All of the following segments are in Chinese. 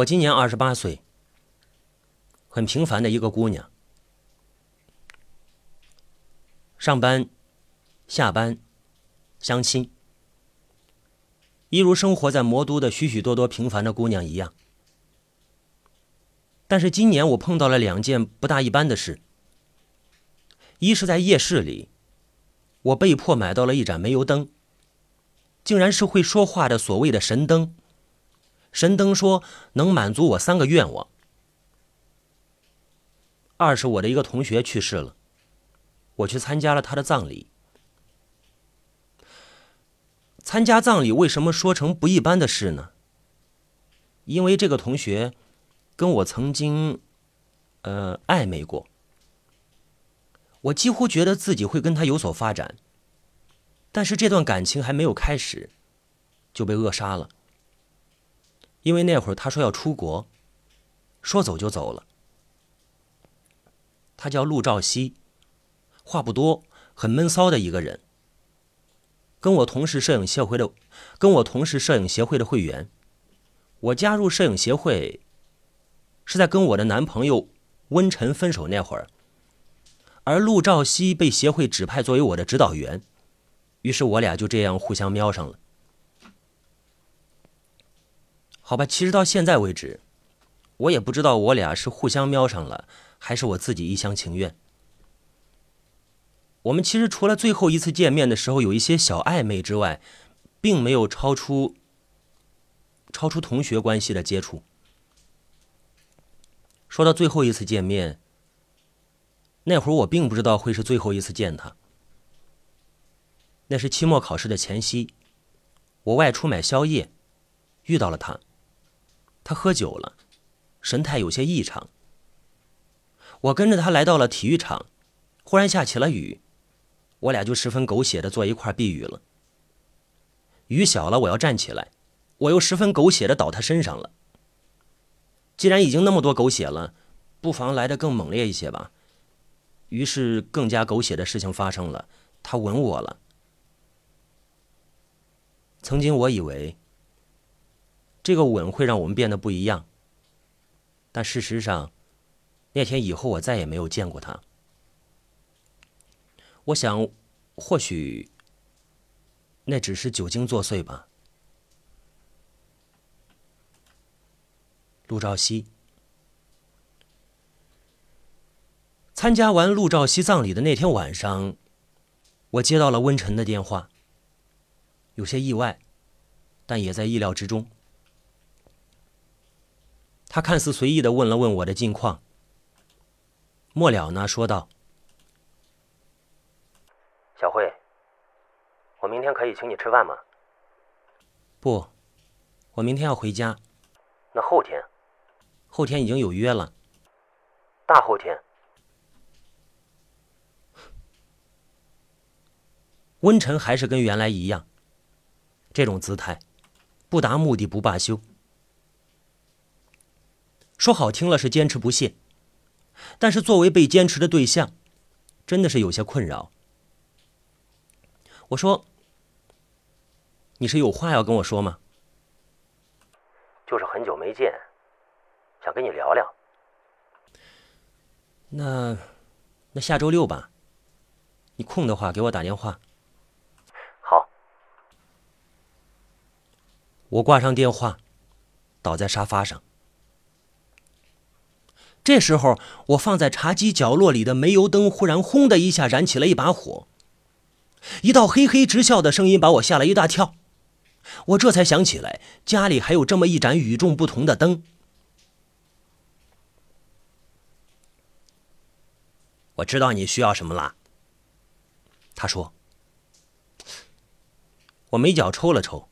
我今年28岁，很平凡的一个姑娘，上班、下班、相亲，一如生活在魔都的许许多多平凡的姑娘一样。但是今年我碰到了2件不大一般的事。一是在夜市里，我被迫买到了一盏煤油灯，竟然是会说话的所谓的神灯。神灯说能满足我3个愿望。二是我的一个同学去世了，我去参加了他的葬礼。参加葬礼为什么说成不一般的事呢？因为这个同学跟我曾经暧昧过，我几乎觉得自己会跟他有所发展，但是这段感情还没有开始就被扼杀了。因为那会儿他说要出国，说走就走了。他叫陆兆熙，话不多，很闷骚的一个人，跟我同时摄影协会的会员。我加入摄影协会是在跟我的男朋友温晨分手那会儿，而陆兆熙被协会指派作为我的指导员，于是我俩就这样互相瞄上了。好吧，其实到现在为止，我也不知道我俩是互相瞄上了，还是我自己一厢情愿。我们其实除了最后一次见面的时候有一些小暧昧之外，并没有超出同学关系的接触。说到最后一次见面，那会儿我并不知道会是最后一次见他。那是期末考试的前夕，我外出买宵夜，遇到了他。他喝酒了，神态有些异常。我跟着他来到了体育场，忽然下起了雨，我俩就十分狗血的坐一块避雨了。雨小了，我要站起来，我又十分狗血的倒他身上了。既然已经那么多狗血了，不妨来得更猛烈一些吧。于是更加狗血的事情发生了，他吻我了。曾经我以为这个吻会让我们变得不一样，但事实上那天以后我再也没有见过他。我想或许那只是酒精作祟吧。陆兆熙，参加完陆兆熙葬礼的那天晚上，我接到了温晨的电话，有些意外，但也在意料之中。他看似随意的问了问我的近况，末了呢说道：小慧，我明天可以请你吃饭吗？不，我明天要回家。那后天？后天已经有约了。大后天。温晨还是跟原来一样，这种姿态，不达目的不罢休。说好听了是坚持不懈，但是作为被坚持的对象，真的是有些困扰。我说：“你是有话要跟我说吗？”就是很久没见，想跟你聊聊。那下周六吧，你空的话给我打电话。好。我挂上电话，倒在沙发上。这时候，我放在茶几角落里的煤油灯忽然轰的一下燃起了一把火，一道嘿嘿直笑的声音把我吓了一大跳。我这才想起来，家里还有这么一盏与众不同的灯。我知道你需要什么了，他说。我眉角抽了抽，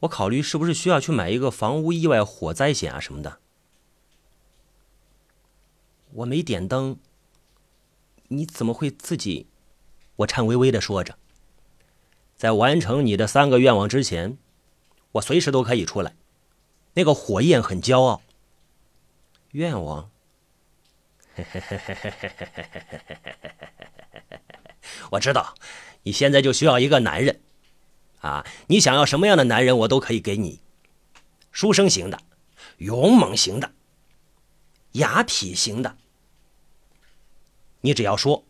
我考虑是不是需要去买一个房屋意外火灾险啊什么的。我没点灯，你怎么会自己？我颤巍巍地说着，在完成你的3个愿望之前，我随时都可以出来。那个火焰很骄傲。愿望？我知道，你现在就需要一个男人啊！你想要什么样的男人，我都可以给你。书生型的，勇猛型的、雅痞型的，你只要说，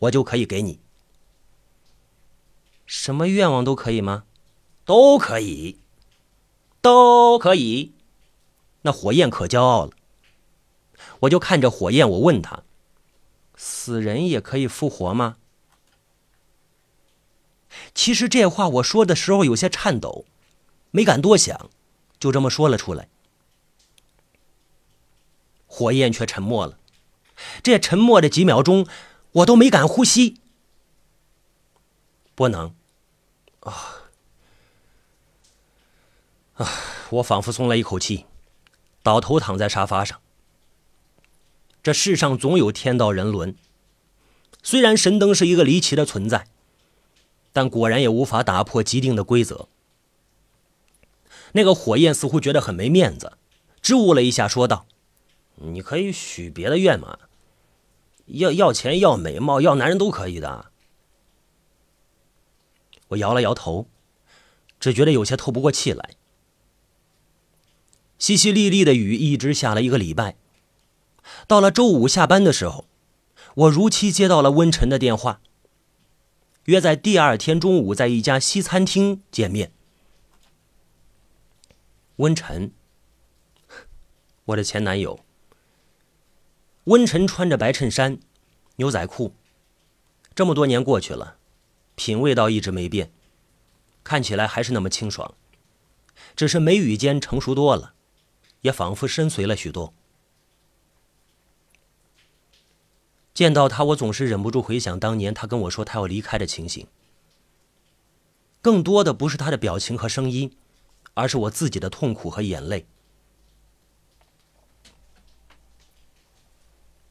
我就可以给你。什么愿望都可以吗？都可以，都可以。那火焰可骄傲了，我就看着火焰，我问他：死人也可以复活吗？其实这话我说的时候有些颤抖，没敢多想，就这么说了出来。火焰却沉默了，这沉默的几秒钟，我都没敢呼吸。不能，我仿佛松了一口气，倒头躺在沙发上。这世上总有天道人伦，虽然神灯是一个离奇的存在，但果然也无法打破既定的规则。那个火焰似乎觉得很没面子，支吾了一下，说道：你可以许别的愿嘛，要钱，要美貌，要男人都可以的。我摇了摇头，只觉得有些透不过气来。淅淅沥沥的雨一直下了一个礼拜，到了周五下班的时候，我如期接到了温晨的电话，约在第二天中午在一家西餐厅见面。温晨，我的前男友。温晨穿着白衬衫、牛仔裤，这么多年过去了，品味倒一直没变，看起来还是那么清爽，只是眉宇间成熟多了，也仿佛深邃了许多。见到他，我总是忍不住回想当年他跟我说他要离开的情形。更多的不是他的表情和声音，而是我自己的痛苦和眼泪。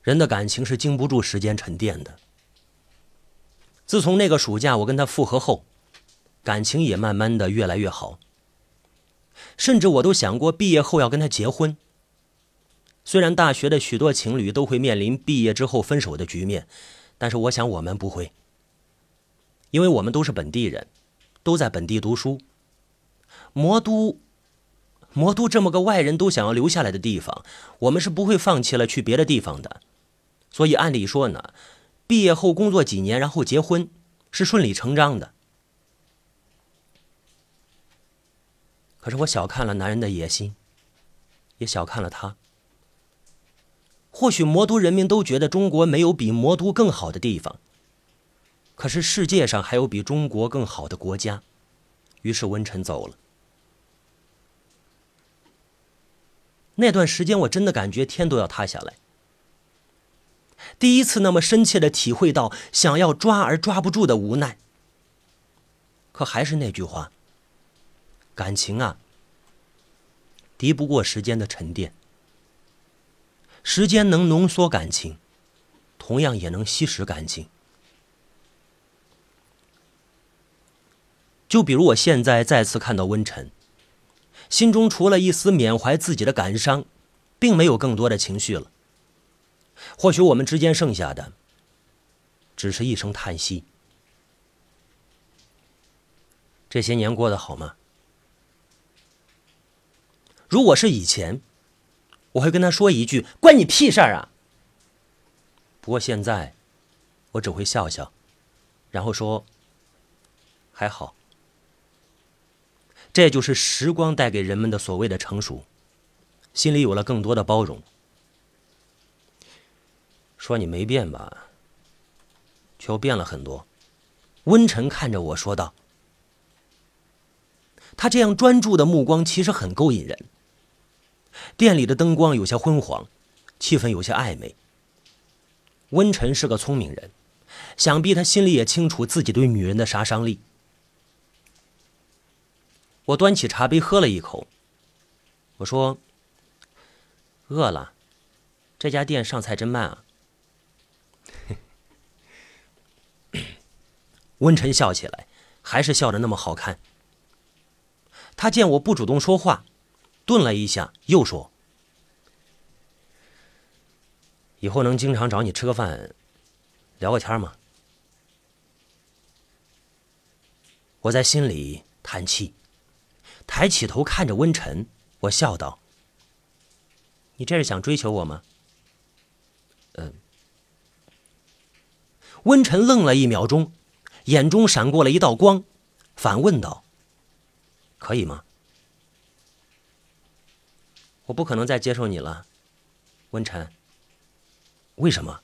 人的感情是经不住时间沉淀的。自从那个暑假我跟他复合后，感情也慢慢的越来越好，甚至我都想过毕业后要跟他结婚。虽然大学的许多情侣都会面临毕业之后分手的局面，但是我想我们不会，因为我们都是本地人，都在本地读书。魔都这么个外人都想要留下来的地方，我们是不会放弃了去别的地方的。所以按理说呢，毕业后工作几年然后结婚是顺理成章的。可是我小看了男人的野心，也小看了他。或许魔都人民都觉得中国没有比魔都更好的地方，可是世界上还有比中国更好的国家。于是温晨走了。那段时间我真的感觉天都要塌下来，第一次那么深切地体会到想要抓而抓不住的无奈。可还是那句话，感情啊，敌不过时间的沉淀。时间能浓缩感情，同样也能稀释感情。就比如我现在再次看到温晨，心中除了一丝缅怀自己的感伤，并没有更多的情绪了。或许我们之间剩下的，只是一声叹息。这些年过得好吗？如果是以前，我会跟他说一句：关你屁事儿啊！不过现在，我只会笑笑，然后说：还好。这就是时光带给人们的所谓的成熟，心里有了更多的包容。说你没变吧，却又变了很多。温晨看着我说道，他这样专注的目光其实很勾引人。店里的灯光有些昏黄，气氛有些暧昧。温晨是个聪明人，想必他心里也清楚自己对女人的杀伤力。我端起茶杯喝了一口，我说：饿了，这家店上菜真慢啊。温晨笑起来，还是笑得那么好看。他见我不主动说话，顿了一下，又说：“以后能经常找你吃个饭，聊个天吗？”我在心里叹气，抬起头看着温晨，我笑道：“你这是想追求我吗？嗯。温晨愣了一秒钟，眼中闪过了一道光，反问道：“可以吗？”我不可能再接受你了，温晨。为什么？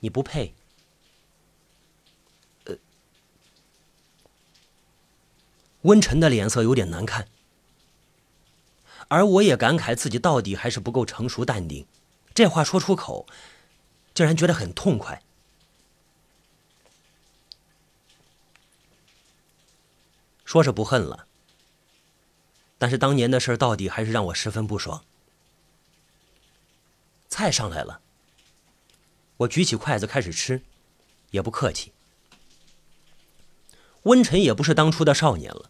你不配。温晨的脸色有点难看，而我也感慨自己到底还是不够成熟淡定。这话说出口，竟然觉得很痛快。说是不恨了，但是当年的事到底还是让我十分不爽。菜上来了，我举起筷子开始吃，也不客气。温晨也不是当初的少年了，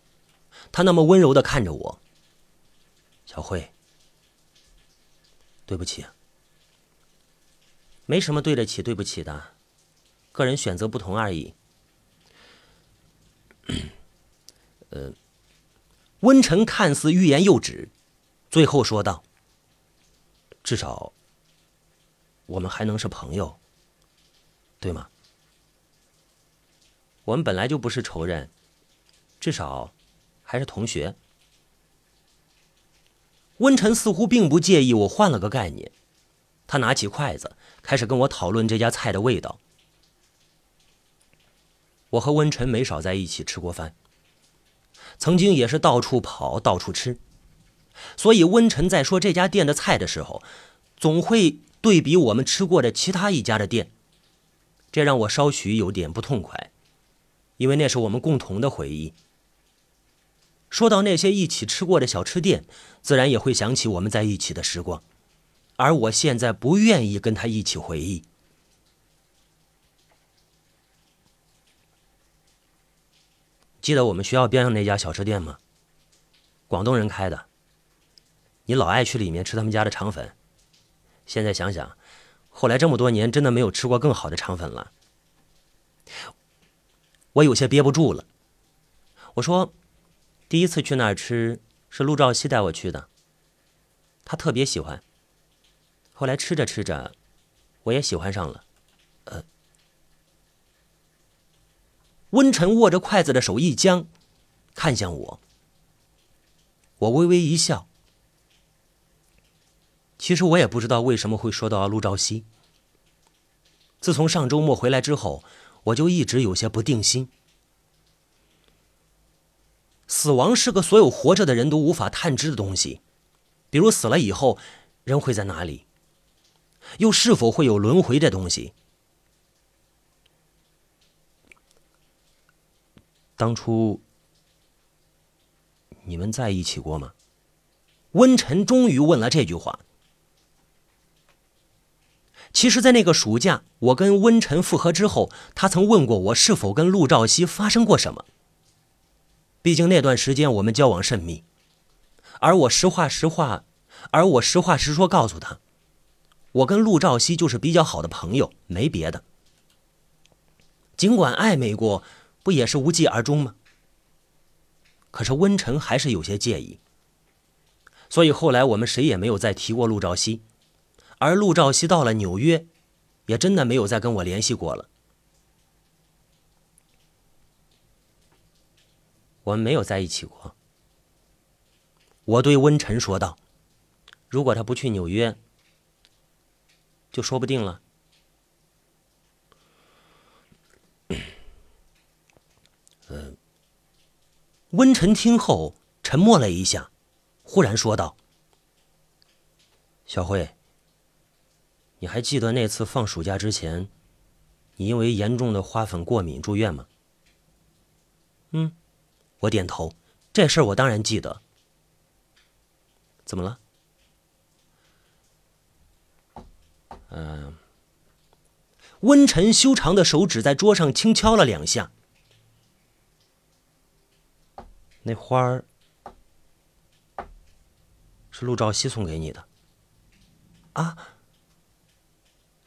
他那么温柔地看着我：“小慧，对不起。”没什么对得起对不起的，个人选择不同而已。温晨看似欲言又止，最后说道：“至少我们还能是朋友，对吗？我们本来就不是仇人，至少还是同学。”温晨似乎并不介意我换了个概念，他拿起筷子开始跟我讨论这家菜的味道。我和温晨没少在一起吃过饭，曾经也是到处跑到处吃，所以温晨在说这家店的菜的时候，总会对比我们吃过的其他一家的店，这让我稍许有点不痛快，因为那是我们共同的回忆。说到那些一起吃过的小吃店，自然也会想起我们在一起的时光，而我现在不愿意跟他一起回忆。记得我们学校边上那家小吃店吗？广东人开的。你老爱去里面吃他们家的肠粉，现在想想，后来这么多年真的没有吃过更好的肠粉了。我有些憋不住了，我说：“第一次去那儿吃是陆兆熙带我去的，他特别喜欢。后来吃着吃着，我也喜欢上了。”温晨握着筷子的手一僵，看向我。我微微一笑。其实我也不知道为什么会说到陆兆熙。自从上周末回来之后，我就一直有些不定心。死亡是个所有活着的人都无法探知的东西，比如死了以后，人会在哪里？又是否会有轮回这东西？当初你们在一起过吗？温晨终于问了这句话。其实在那个暑假，我跟温晨复合之后，他曾问过我是否跟陆兆熙发生过什么。毕竟那段时间我们交往甚密，而我实话实说告诉他，我跟陆兆熙就是比较好的朋友，没别的。尽管暧昧过，不也是无疾而终吗？可是温晨还是有些介意，所以后来我们谁也没有再提过陆兆熙，而陆兆熙到了纽约，也真的没有再跟我联系过了。我们没有在一起过，我对温晨说道。如果他不去纽约，就说不定了。温晨听后沉默了一下，忽然说道：“小慧，你还记得那次放暑假之前，你因为严重的花粉过敏住院吗？”我点头，这事儿我当然记得。怎么了？温晨修长的手指在桌上轻敲了两下。那花儿是陆兆熙送给你的啊！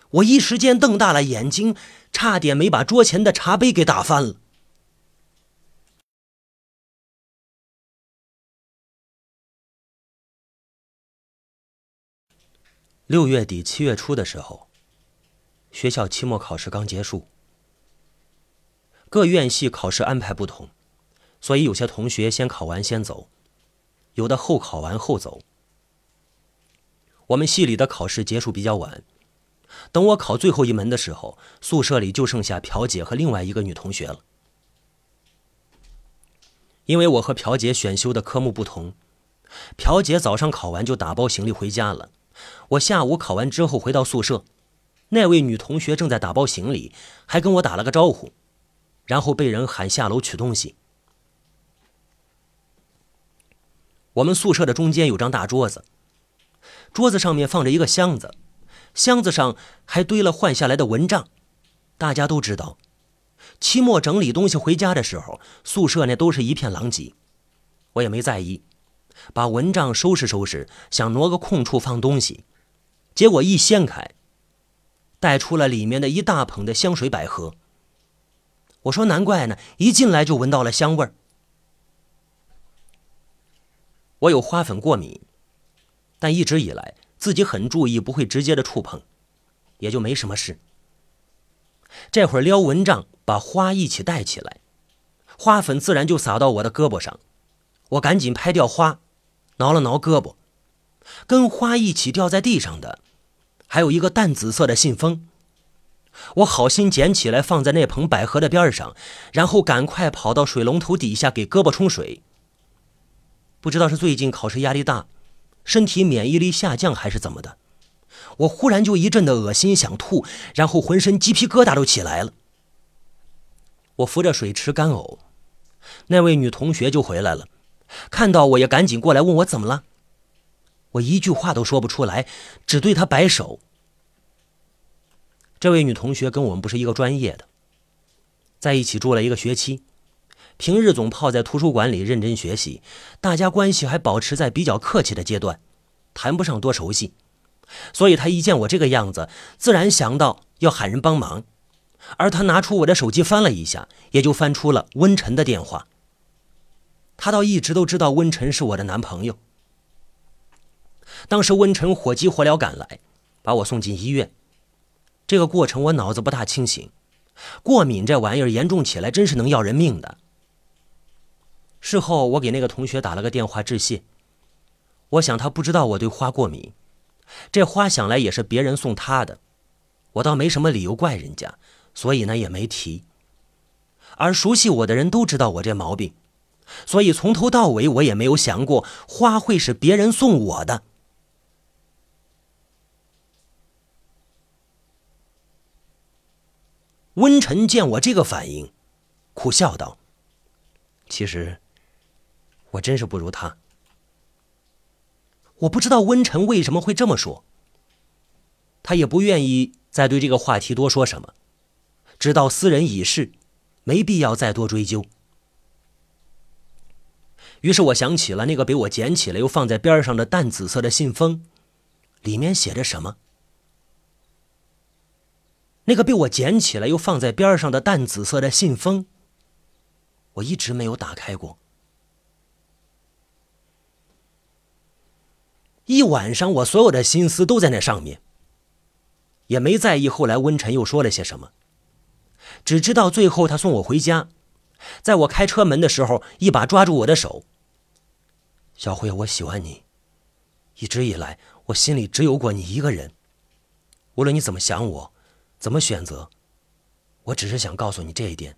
我一时间瞪大了眼睛，差点没把桌前的茶杯给打翻了。6月底7月初的时候，学校期末考试刚结束，各院系考试安排不同，所以有些同学先考完先走，有的后考完后走。我们系里的考试结束比较晚，等我考最后一门的时候，宿舍里就剩下朴姐和另外一个女同学了。因为我和朴姐选修的科目不同，朴姐早上考完就打包行李回家了，我下午考完之后回到宿舍，那位女同学正在打包行李，还跟我打了个招呼，然后被人喊下楼取东西。我们宿舍的中间有张大桌子，桌子上面放着一个箱子，箱子上还堆了换下来的蚊帐。大家都知道，期末整理东西回家的时候，宿舍那都是一片狼藉，我也没在意，把蚊帐收拾收拾，想挪个空处放东西，结果一掀开，带出了里面的一大捧的香水百合。我说难怪呢，一进来就闻到了香味儿。我有花粉过敏，但一直以来自己很注意，不会直接的触碰，也就没什么事。这会儿撩蚊帐，把花一起带起来，花粉自然就洒到我的胳膊上。我赶紧拍掉花，挠了挠胳膊，跟花一起掉在地上的还有一个淡紫色的信封。我好心捡起来，放在那盆百合的边上，然后赶快跑到水龙头底下给胳膊冲水。不知道是最近考试压力大，身体免疫力下降还是怎么的，我忽然就一阵的恶心想吐，然后浑身鸡皮疙瘩都起来了。我扶着水池干呕，那位女同学就回来了，看到我也赶紧过来问我怎么了。我一句话都说不出来，只对她摆手。这位女同学跟我们不是一个专业的，在一起住了一个学期，平日总泡在图书馆里认真学习，大家关系还保持在比较客气的阶段，谈不上多熟悉，所以她一见我这个样子，自然想到要喊人帮忙，而她拿出我的手机翻了一下，也就翻出了温晨的电话。他倒一直都知道温晨是我的男朋友。当时温晨火急火燎赶来，把我送进医院。这个过程我脑子不大清醒，过敏这玩意儿严重起来真是能要人命的。事后我给那个同学打了个电话致谢，我想他不知道我对花过敏，这花想来也是别人送他的，我倒没什么理由怪人家，所以呢也没提。而熟悉我的人都知道我这毛病，所以从头到尾我也没有想过花会是别人送我的。温晨见我这个反应，苦笑道：“其实我真是不如他。”我不知道温晨为什么会这么说，他也不愿意再对这个话题多说什么，直到斯人已逝，没必要再多追究。于是我想起了那个被我捡起来又放在边上的淡紫色的信封，里面写着什么？那个被我捡起来又放在边上的淡紫色的信封，我一直没有打开过。一晚上我所有的心思都在那上面，也没在意后来温晨又说了些什么，只知道最后他送我回家，在我开车门的时候一把抓住我的手：“小慧，我喜欢你，一直以来我心里只有过你一个人，无论你怎么想我，怎么选择，我只是想告诉你这一点。”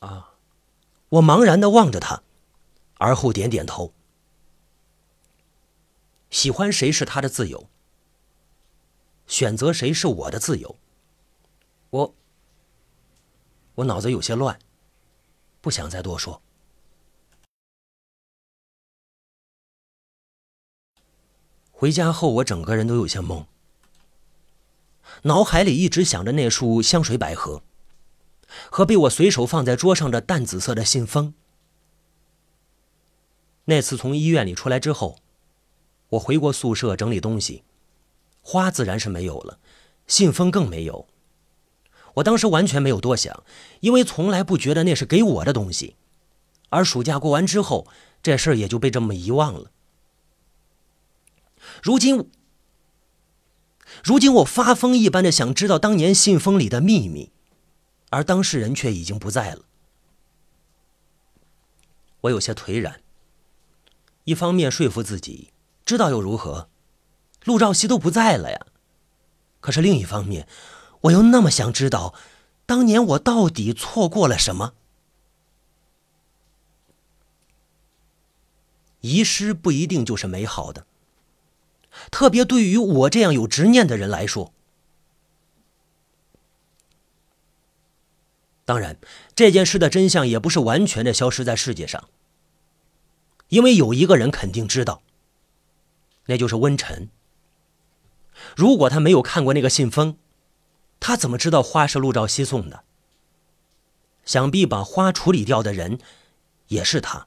啊，我茫然地望着他，而后点点头。喜欢谁是他的自由，选择谁是我的自由。我脑子有些乱，不想再多说。回家后我整个人都有些懵，脑海里一直想着那束香水百合和被我随手放在桌上的淡紫色的信封。那次从医院里出来之后，我回过宿舍整理东西，花自然是没有了，信封更没有。我当时完全没有多想，因为从来不觉得那是给我的东西，而暑假过完之后，这事儿也就被这么遗忘了。如今我发疯一般的想知道当年信封里的秘密，而当事人却已经不在了。我有些颓然，一方面说服自己知道又如何，陆兆熙都不在了呀，可是另一方面我又那么想知道当年我到底错过了什么。遗失不一定就是美好的，特别对于我这样有执念的人来说。当然，这件事的真相也不是完全的消失在世界上，因为有一个人肯定知道，那就是温晨。如果他没有看过那个信封，他怎么知道花是陆兆熙送的？想必把花处理掉的人也是他。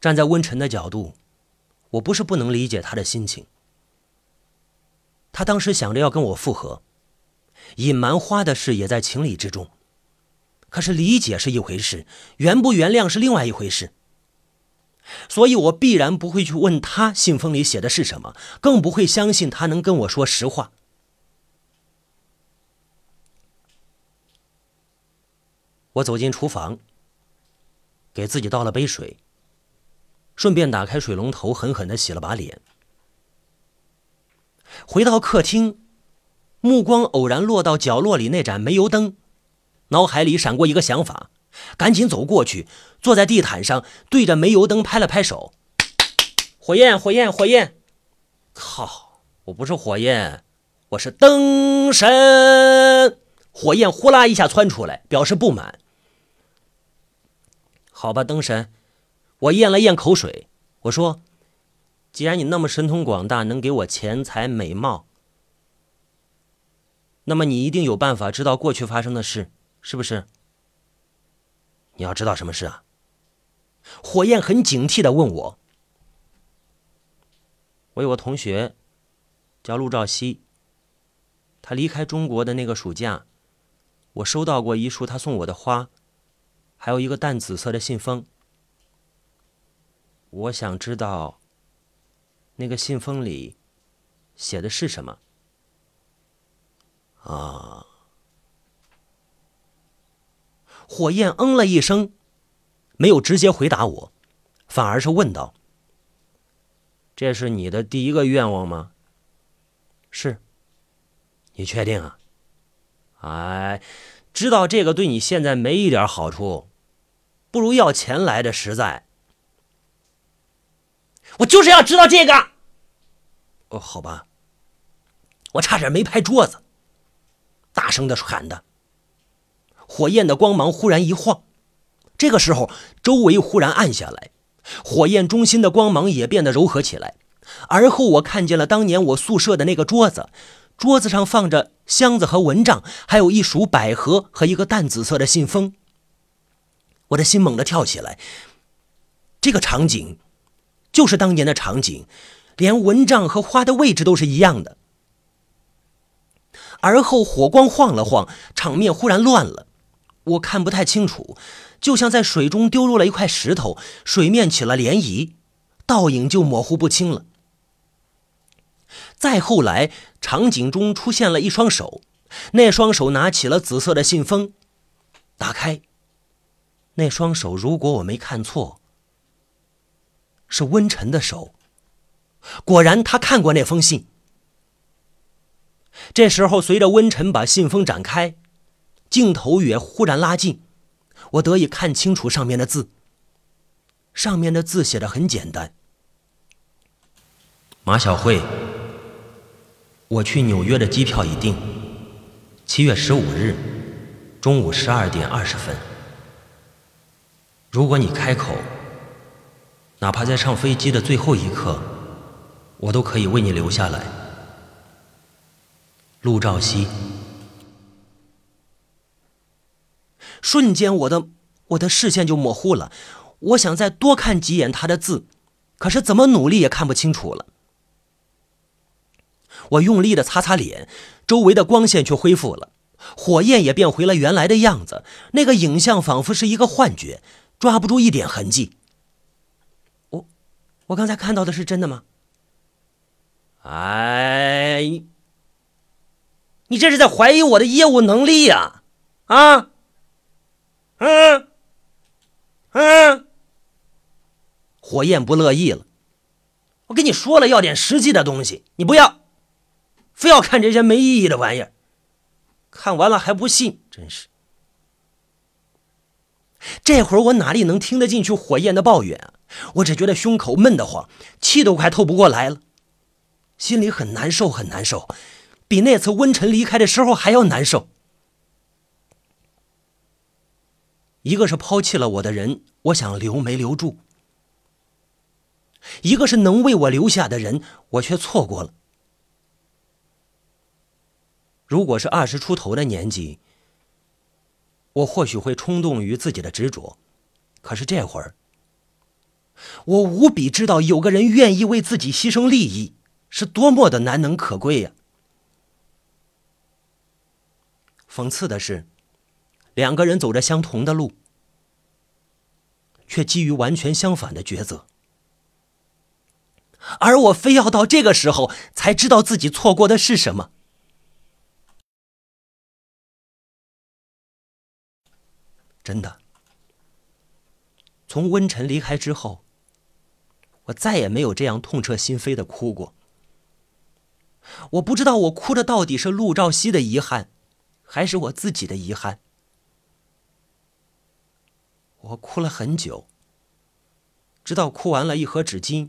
站在温晨的角度，我不是不能理解他的心情。他当时想着要跟我复合，隐瞒花的事也在情理之中，可是理解是一回事，原不原谅是另外一回事。所以我必然不会去问他信封里写的是什么，更不会相信他能跟我说实话。我走进厨房，给自己倒了杯水，顺便打开水龙头，狠狠地洗了把脸。回到客厅，目光偶然落到角落里那盏煤油灯，脑海里闪过一个想法，赶紧走过去，坐在地毯上，对着煤油灯拍了拍手。火焰，火焰，火焰！靠，我不是火焰，我是灯神！火焰呼啦一下窜出来，表示不满。好吧，灯神。我咽了咽口水，我说：“既然你那么神通广大，能给我钱财美貌，那么你一定有办法知道过去发生的事，是不是？你要知道什么事啊？”火焰很警惕地问我：“我有个同学叫陆兆熙，他离开中国的那个暑假，我收到过一束他送我的花，还有一个淡紫色的信封。”我想知道那个信封里写的是什么啊。火焰嗯了一声，没有直接回答我，反而是问道：“这是你的第一个愿望吗？”“是。”“你确定啊？”“哎，知道这个对你现在没一点好处，不如要钱来的实在。”“我就是要知道这个。”“哦，好吧。”我差点没拍桌子，大声的喊的。火焰的光芒忽然一晃，这个时候周围忽然暗下来，火焰中心的光芒也变得柔和起来。而后我看见了当年我宿舍的那个桌子，桌子上放着箱子和蚊帐，还有一束百合和一个淡紫色的信封。我的心猛地跳起来，这个场景就是当年的场景，连蚊帐和花的位置都是一样的。而后火光晃了晃，场面忽然乱了，我看不太清楚，就像在水中丢入了一块石头，水面起了涟漪，倒影就模糊不清了。再后来，场景中出现了一双手，那双手拿起了紫色的信封，打开，那双手如果我没看错，是温晨的手。果然他看过那封信。这时候随着温晨把信封展开，镜头也忽然拉近，我得以看清楚上面的字。上面的字写得很简单：“马小慧，我去纽约的机票已定，7月15日中午12点20分。如果你开口，哪怕在上飞机的最后一刻，我都可以为你留下来。陆兆熙。”瞬间我的视线就模糊了，我想再多看几眼他的字，可是怎么努力也看不清楚了。我用力地擦擦脸，周围的光线却恢复了，火焰也变回了原来的样子，那个影像仿佛是一个幻觉，抓不住一点痕迹。我刚才看到的是真的吗？哎，你这是在怀疑我的业务能力呀！啊，嗯，嗯。火焰不乐意了，我跟你说了，要点实际的东西，你不要，非要看这些没意义的玩意儿，看完了还不信，真是。这会儿我哪里能听得进去火焰的抱怨啊？我只觉得胸口闷得慌，气都快透不过来了，心里很难受，很难受，比那次温晨离开的时候还要难受。一个是抛弃了我的人，我想留没留住；一个是能为我留下的人，我却错过了。如果是20出头的年纪，我或许会冲动于自己的执着，可是这会儿我无比知道有个人愿意为自己牺牲利益是多么的难能可贵呀！讽刺的是，两个人走着相同的路，却基于完全相反的抉择，而我非要到这个时候才知道自己错过的是什么。真的，从温晨离开之后，我再也没有这样痛彻心扉的哭过。我不知道我哭的到底是陆兆熙的遗憾，还是我自己的遗憾。我哭了很久，直到哭完了一盒纸巾，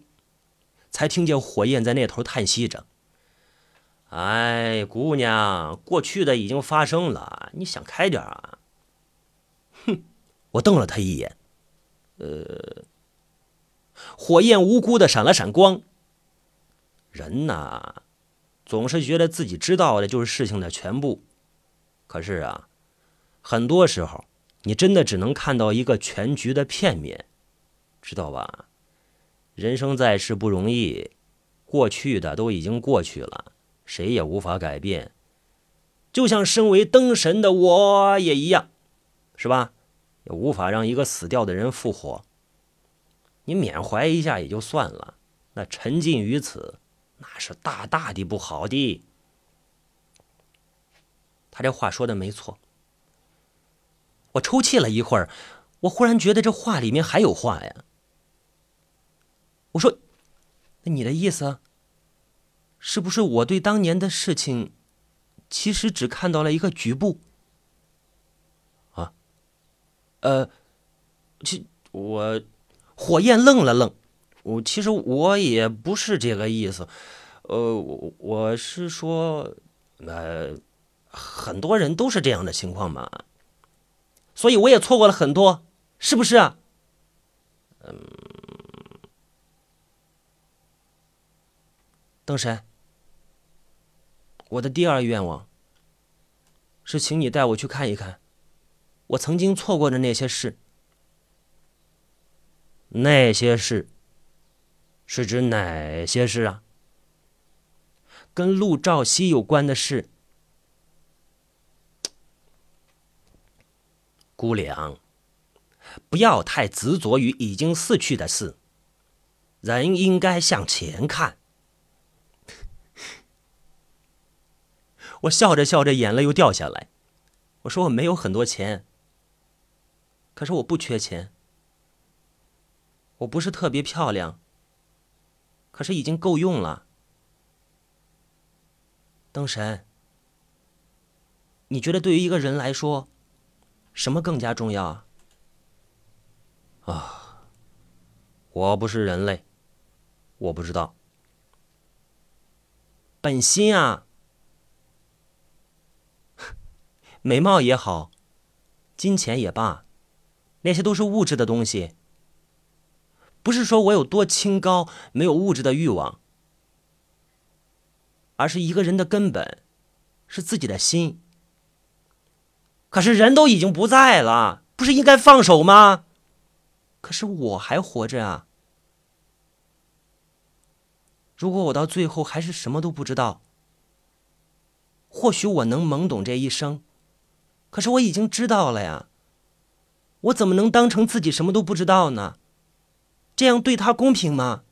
才听见火焰在那头叹息着：“哎，姑娘，过去的已经发生了，你想开点啊。”哼，我瞪了他一眼。火焰无辜的闪了闪光。人呐，总是觉得自己知道的就是事情的全部，可是啊，很多时候你真的只能看到一个全局的片面，知道吧？人生在世不容易，过去的都已经过去了，谁也无法改变。就像身为灯神的我也一样。是吧？也无法让一个死掉的人复活。你缅怀一下也就算了，那沉浸于此，那是大大的不好的。他这话说的没错。我抽泣了一会儿，我忽然觉得这话里面还有话呀。我说：“那你的意思，是不是我对当年的事情，其实只看到了一个局部？”火焰愣了愣，其实我也不是这个意思，我是说，很多人都是这样的情况嘛，所以我也错过了很多，是不是啊？灯神，我的第二愿望是请你带我去看一看我曾经错过的那些事。那些事是指哪些事啊？跟陆兆熙有关的事。姑娘，不要太执着于已经逝去的事，人应该向前看。我笑着笑着，眼泪又掉下来。我说我没有很多钱，可是我不缺钱。我不是特别漂亮，可是已经够用了。灯神，你觉得对于一个人来说，什么更加重要啊？啊，我不是人类，我不知道。本心啊，美貌也好，金钱也罢，那些都是物质的东西。不是说我有多清高，没有物质的欲望，而是一个人的根本是自己的心。可是人都已经不在了，不是应该放手吗？可是我还活着啊。如果我到最后还是什么都不知道，或许我能懵懂这一生，可是我已经知道了呀。我怎么能当成自己什么都不知道呢？这样对他公平吗？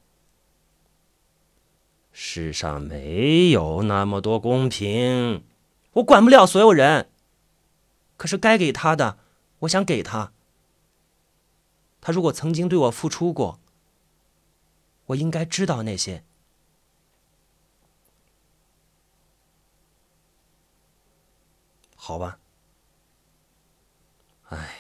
世上没有那么多公平，我管不了所有人，可是该给他的，我想给他。他如果曾经对我付出过，我应该知道那些。好吧，唉。